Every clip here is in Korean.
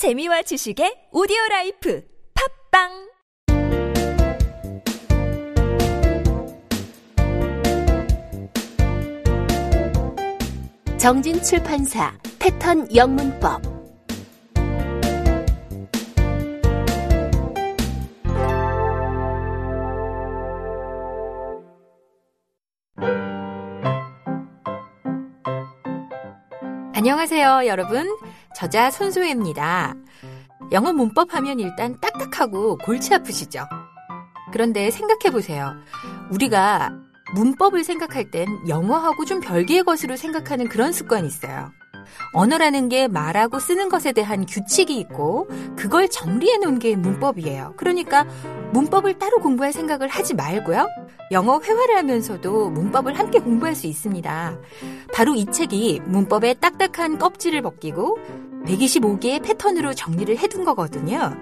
재미와 지식의 오디오라이프 팝빵 정진출판사 패턴 영문법 안녕하세요 여러분, 저자 손소혜입니다. 영어 문법 하면 일단 딱딱하고 골치 아프시죠? 그런데 생각해보세요. 우리가 문법을 생각할 땐 영어하고 좀 별개의 것으로 생각하는 그런 습관이 있어요. 언어라는 게 말하고 쓰는 것에 대한 규칙이 있고 그걸 정리해 놓은 게 문법이에요. 그러니까 문법을 따로 공부할 생각을 하지 말고요. 영어 회화를 하면서도 문법을 함께 공부할 수 있습니다. 바로 이 책이 문법의 딱딱한 껍질을 벗기고 125개의 패턴으로 정리를 해둔 거거든요.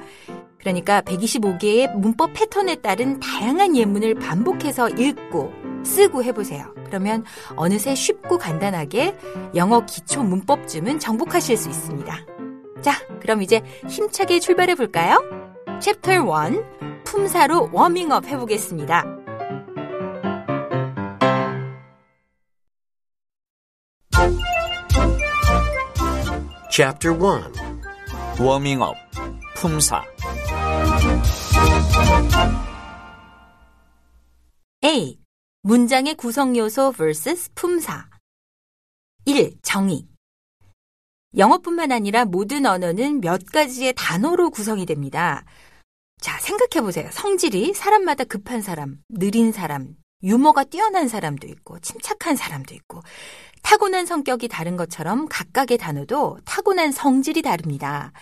그러니까 125개의 문법 패턴에 따른 다양한 예문을 반복해서 읽고 쓰고 해보세요. 그러면 어느새 쉽고 간단하게 영어 기초 문법쯤은 정복하실 수 있습니다. 자, 그럼 이제 힘차게 출발해볼까요? 챕터 1, 품사로 워밍업 해보겠습니다. 챕터 1, 워밍업, 품사. A. 문장의 구성요소 vs 품사. 1. 정의. 영어뿐만 아니라 모든 언어는 몇 가지의 단어로 구성이 됩니다. 자, 생각해보세요. 성질이 사람마다 급한 사람, 느린 사람, 유머가 뛰어난 사람도 있고 침착한 사람도 있고 타고난 성격이 다른 것처럼 각각의 단어도 타고난 성질이 다릅니다.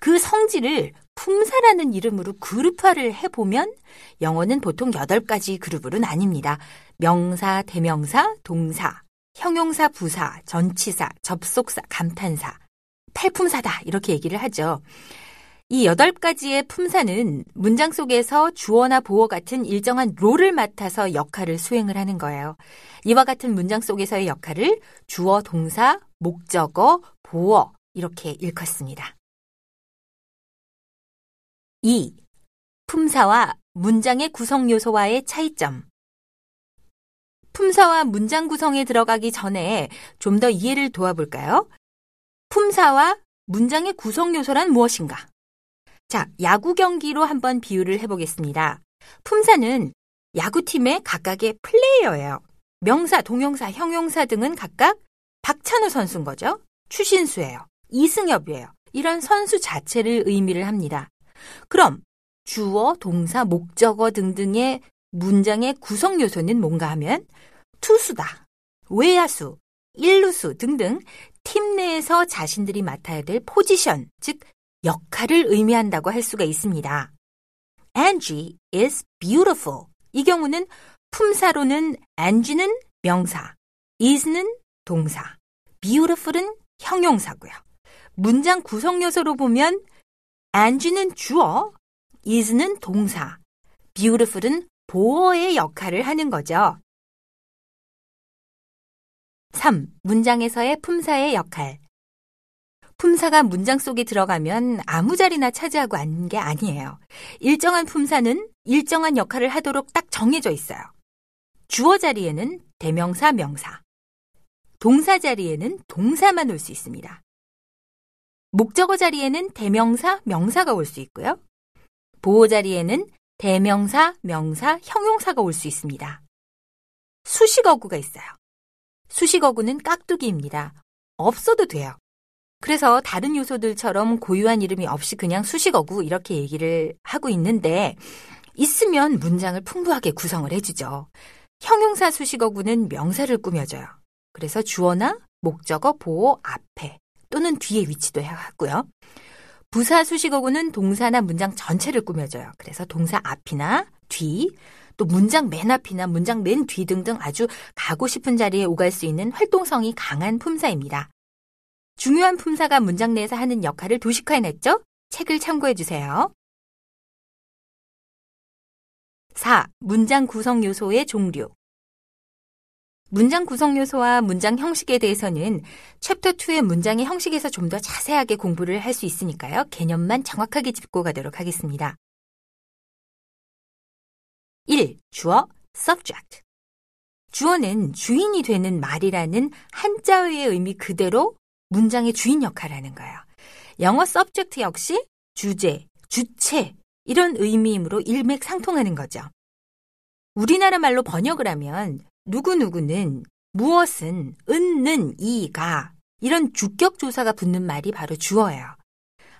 그 성질을 품사라는 이름으로 그룹화를 해보면 영어는 보통 8가지 그룹으로 나뉩니다. 명사, 대명사, 동사, 형용사, 부사, 전치사, 접속사, 감탄사, 팔품사다 이렇게 얘기를 하죠. 이 8가지의 품사는 문장 속에서 주어나 보어 같은 일정한 롤을 맡아서 역할을 수행을 하는 거예요. 이와 같은 문장 속에서의 역할을 주어, 동사, 목적어, 보어 이렇게 일컫습니다. 2. 품사와 문장의 구성 요소와의 차이점. 품사와 문장 구성에 들어가기 전에 좀 더 이해를 도와볼까요? 품사와 문장의 구성 요소란 무엇인가? 자, 야구 경기로 한번 비유를 해보겠습니다. 품사는 야구팀의 각각의 플레이어예요. 명사, 동용사, 형용사 등은 각각 박찬호 선수인 거죠. 추신수예요. 이승엽이에요. 이런 선수 자체를 의미를 합니다. 그럼 주어, 동사, 목적어 등등의 문장의 구성 요소는 뭔가 하면 투수다, 외야수, 일루수 등등 팀 내에서 자신들이 맡아야 될 포지션, 즉 역할을 의미한다고 할 수가 있습니다. Angie is beautiful. 이 경우는 품사로는 Angie는 명사, is는 동사, beautiful은 형용사고요. 문장 구성 요소로 보면 Angie는 주어, is는 동사, beautiful은 보어의 역할을 하는 거죠. 3. 문장에서의 품사의 역할. 품사가 문장 속에 들어가면 아무 자리나 차지하고 앉는 게 아니에요. 일정한 품사는 일정한 역할을 하도록 딱 정해져 있어요. 주어 자리에는 대명사, 명사, 동사 자리에는 동사만 올 수 있습니다. 목적어 자리에는 대명사, 명사가 올 수 있고요. 보어 자리에는 대명사, 명사, 형용사가 올 수 있습니다. 수식어구가 있어요. 수식어구는 깍두기입니다. 없어도 돼요. 그래서 다른 요소들처럼 고유한 이름이 없이 그냥 수식어구 이렇게 얘기를 하고 있는데 있으면 문장을 풍부하게 구성을 해주죠. 형용사 수식어구는 명사를 꾸며줘요. 그래서 주어나 목적어, 보어 앞에 또는 뒤에 위치도 하고요. 부사 수식어구는 동사나 문장 전체를 꾸며줘요. 그래서 동사 앞이나 뒤, 또 문장 맨 앞이나 문장 맨 뒤 등등 아주 가고 싶은 자리에 오갈 수 있는 활동성이 강한 품사입니다. 중요한 품사가 문장 내에서 하는 역할을 도식화해냈죠? 책을 참고해주세요. 4. 문장 구성 요소의 종류. 문장 구성 요소와 문장 형식에 대해서는 챕터 2의 문장의 형식에서 좀 더 자세하게 공부를 할 수 있으니까요. 개념만 정확하게 짚고 가도록 하겠습니다. 1. 주어, subject. 주어는 주인이 되는 말이라는 한자어의 의미 그대로 문장의 주인 역할을 하는 거예요. 영어 subject 역시 주제, 주체 이런 의미이므로 일맥상통하는 거죠. 우리나라 말로 번역을 하면 누구누구는, 무엇은, 은는, 이가 이런 주격조사가 붙는 말이 바로 주어예요.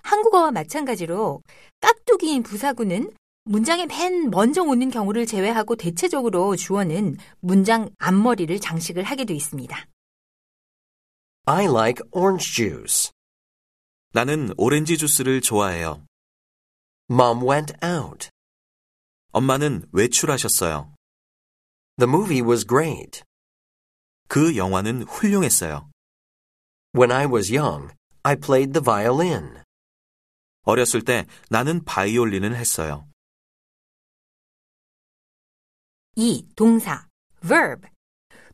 한국어와 마찬가지로 깍두기인 부사구는 문장에 맨 먼저 오는 경우를 제외하고 대체적으로 주어는 문장 앞머리를 장식을 하게 돼 있습니다. I like orange juice. 나는 오렌지 주스를 좋아해요. Mom went out. 엄마는 외출하셨어요. The movie was great. 그 영화는 훌륭했어요. When I was young, I played the violin. 어렸을 때 나는 바이올린을 했어요. 2. 동사, verb.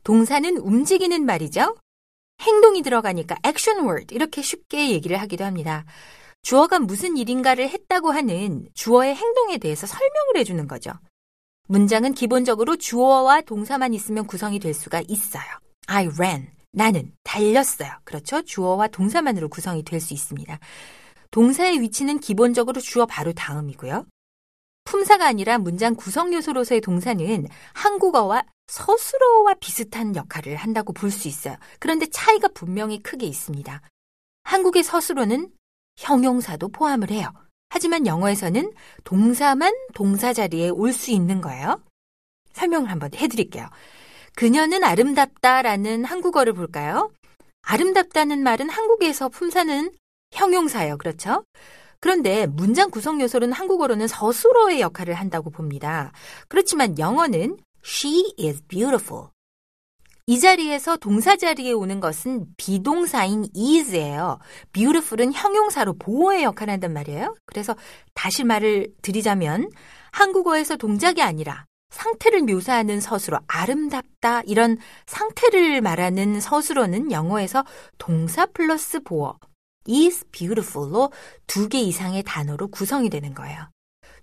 동사는 움직이는 말이죠. 행동이 들어가니까 action word 이렇게 쉽게 얘기를 하기도 합니다. 주어가 무슨 일인가를 했다고 하는 주어의 행동에 대해서 설명을 해주는 거죠. 문장은 기본적으로 주어와 동사만 있으면 구성이 될 수가 있어요. I ran. 나는 달렸어요. 그렇죠? 주어와 동사만으로 구성이 될 수 있습니다. 동사의 위치는 기본적으로 주어 바로 다음이고요. 품사가 아니라 문장 구성 요소로서의 동사는 한국어와 서술어와 비슷한 역할을 한다고 볼 수 있어요. 그런데 차이가 분명히 크게 있습니다. 한국의 서술어는 형용사도 포함을 해요. 하지만 영어에서는 동사만 동사 자리에 올 수 있는 거예요. 설명을 한번 해드릴게요. 그녀는 아름답다라는 한국어를 볼까요? 아름답다는 말은 한국에서 품사는 형용사예요. 그렇죠? 그런데 문장 구성 요소는 한국어로는 서술어의 역할을 한다고 봅니다. 그렇지만 영어는 She is beautiful. 이 자리에서 동사 자리에 오는 것은 비동사인 is예요. beautiful은 형용사로 보호의 역할을 한단 말이에요. 그래서 다시 말을 드리자면 한국어에서 동작이 아니라 상태를 묘사하는 서술어, 아름답다 이런 상태를 말하는 서술어는 영어에서 동사 플러스 보호, is beautiful로 2개 이상의 단어로 구성이 되는 거예요.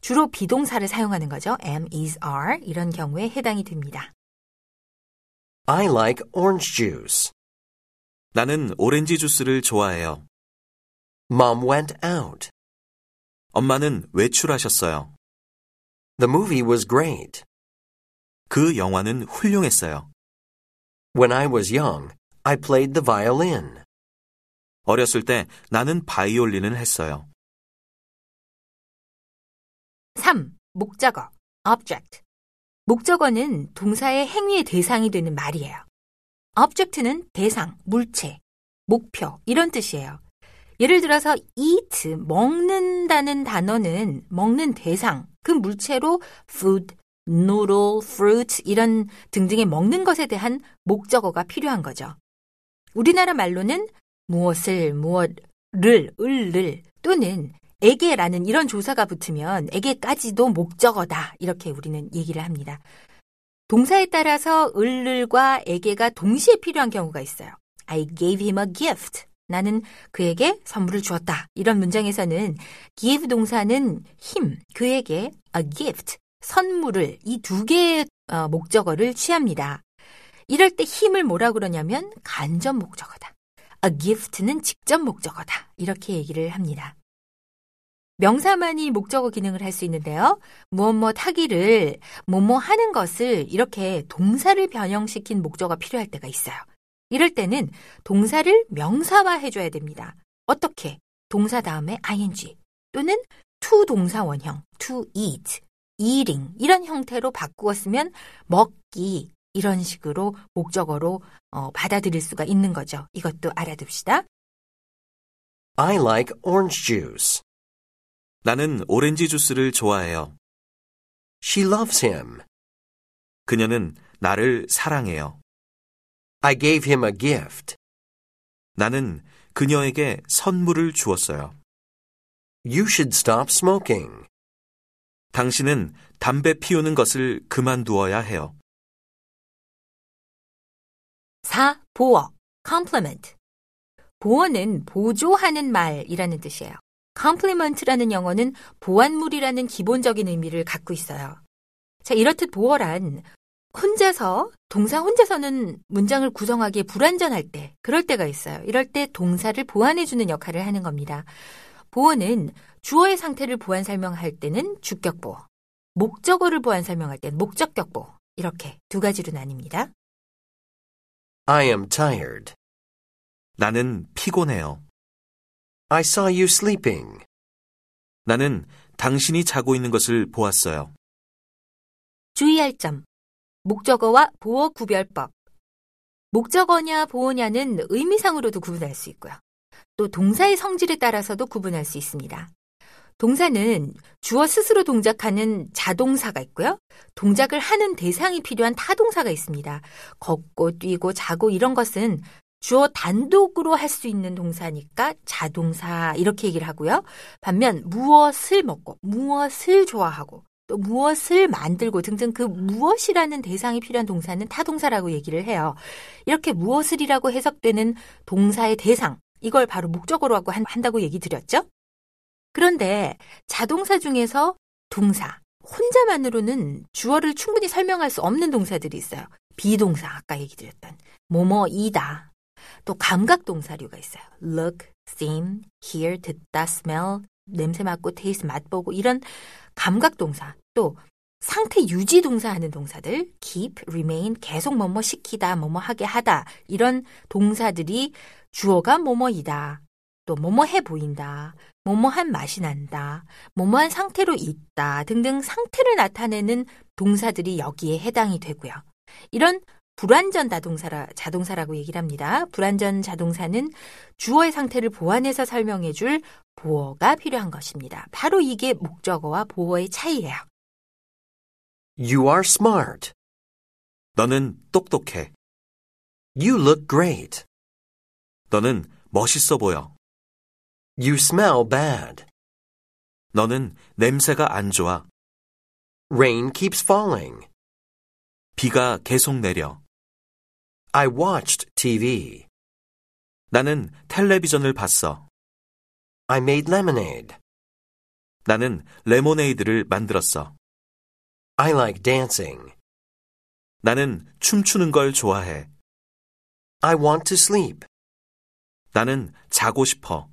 주로 비동사를 사용하는 거죠. am, is, are 이런 경우에 해당이 됩니다. I like orange juice. 나는 오렌지 주스를 좋아해요. Mom went out. 엄마는 외출하셨어요. The movie was great. 그 영화는 훌륭했어요. When I was young, I played the violin. 어렸을 때 나는 바이올린을 했어요. 3. 목적어, object. 목적어는 동사의 행위의 대상이 되는 말이에요. object는 대상, 물체, 목표 이런 뜻이에요. 예를 들어서 eat, 먹는다는 단어는 먹는 대상, 그 물체로 food, noodle, fruit 이런 등등의 먹는 것에 대한 목적어가 필요한 거죠. 우리나라 말로는 무엇을, 무엇을, 을를 또는 에게라는 이런 조사가 붙으면 에게까지도 목적어다 이렇게 우리는 얘기를 합니다. 동사에 따라서 을과 에게가 동시에 필요한 경우가 있어요. I gave him a gift. 나는 그에게 선물을 주었다. 이런 문장에서는 give 동사는 him, 그에게 a gift, 선물을 이 두 개의 목적어를 취합니다. 이럴 때 him을 뭐라고 그러냐면 간접 목적어다. a gift는 직접 목적어다. 이렇게 얘기를 합니다. 명사만이 목적어 기능을 할 수 있는데요. 무엇 하기를, 뭐뭐 하는 것을 이렇게 동사를 변형시킨 목적어가 필요할 때가 있어요. 이럴 때는 동사를 명사화해줘야 됩니다. 어떻게? 동사 다음에 ing 또는 to 동사 원형, to eat, eating 이런 형태로 바꾸어 쓰면 먹기 이런 식으로 목적어로 받아들일 수가 있는 거죠. 이것도 알아둡시다. I like orange juice. 나는 오렌지 주스를 좋아해요. She loves him. 그녀는 나를 사랑해요. I gave him a gift. 나는 그녀에게 선물을 주었어요. You should stop smoking. 당신은 담배 피우는 것을 그만두어야 해요. 4. 보어, compliment. 보어는 보조하는 말이라는 뜻이에요. compliment라는 영어는 보완물이라는 기본적인 의미를 갖고 있어요. 자, 이렇듯 보어란 혼자서, 동사 혼자서는 문장을 구성하기에 불완전할 때, 그럴 때가 있어요. 이럴 때 동사를 보완해주는 역할을 하는 겁니다. 보어는 주어의 상태를 보완 설명할 때는 주격보어, 목적어를 보완 설명할 때는 목적격보어, 이렇게 두 가지로 나뉩니다. I am tired. 나는 피곤해요. I saw you sleeping. 나는 당신이 자고 있는 것을 보았어요. 주의할 점. 목적어와 보어 구별법. 목적어냐 보어냐는 의미상으로도 구분할 수 있고요. 또 동사의 성질에 따라서도 구분할 수 있습니다. 동사는 주어 스스로 동작하는 자동사가 있고요. 동작을 하는 대상이 필요한 타동사가 있습니다. 걷고 뛰고 자고 이런 것은 주어 단독으로 할 수 있는 동사니까 자동사 이렇게 얘기를 하고요. 반면 무엇을 먹고 무엇을 좋아하고 또 무엇을 만들고 등등 그 무엇이라는 대상이 필요한 동사는 타동사라고 얘기를 해요. 이렇게 무엇을이라고 해석되는 동사의 대상, 이걸 바로 목적어로 하고 한다고 얘기 드렸죠. 그런데 자동사 중에서 동사, 혼자만으로는 주어를 충분히 설명할 수 없는 동사들이 있어요. 비동사, 아까 얘기 드렸던 뭐뭐이다. 또 감각동사류가 있어요. look, seem, hear, 듣다, smell, 냄새 맡고, taste, 맛보고 이런 감각동사, 또 상태 유지 동사하는 동사들, keep, remain, 계속 뭐뭐 시키다, 뭐뭐 하게 하다 이런 동사들이 주어가 뭐뭐이다, 또 뭐뭐해 보인다, 뭐뭐한 맛이 난다, 뭐뭐한 상태로 있다 등등 상태를 나타내는 동사들이 여기에 해당이 되고요. 이런 불완전 자동사라고 얘기를 합니다. 불완전 자동사는 주어의 상태를 보완해서 설명해 줄 보어가 필요한 것입니다. 바로 이게 목적어와 보어의 차이예요. You are smart. 너는 똑똑해. You look great. 너는 멋있어 보여. You smell bad. 너는 냄새가 안 좋아. Rain keeps falling. 비가 계속 내려. I watched TV. 나는 텔레비전을 봤어. I made lemonade. 나는 레모네이드를 만들었어. I like dancing. 나는 춤추는 걸 좋아해. I want to sleep. 나는 자고 싶어.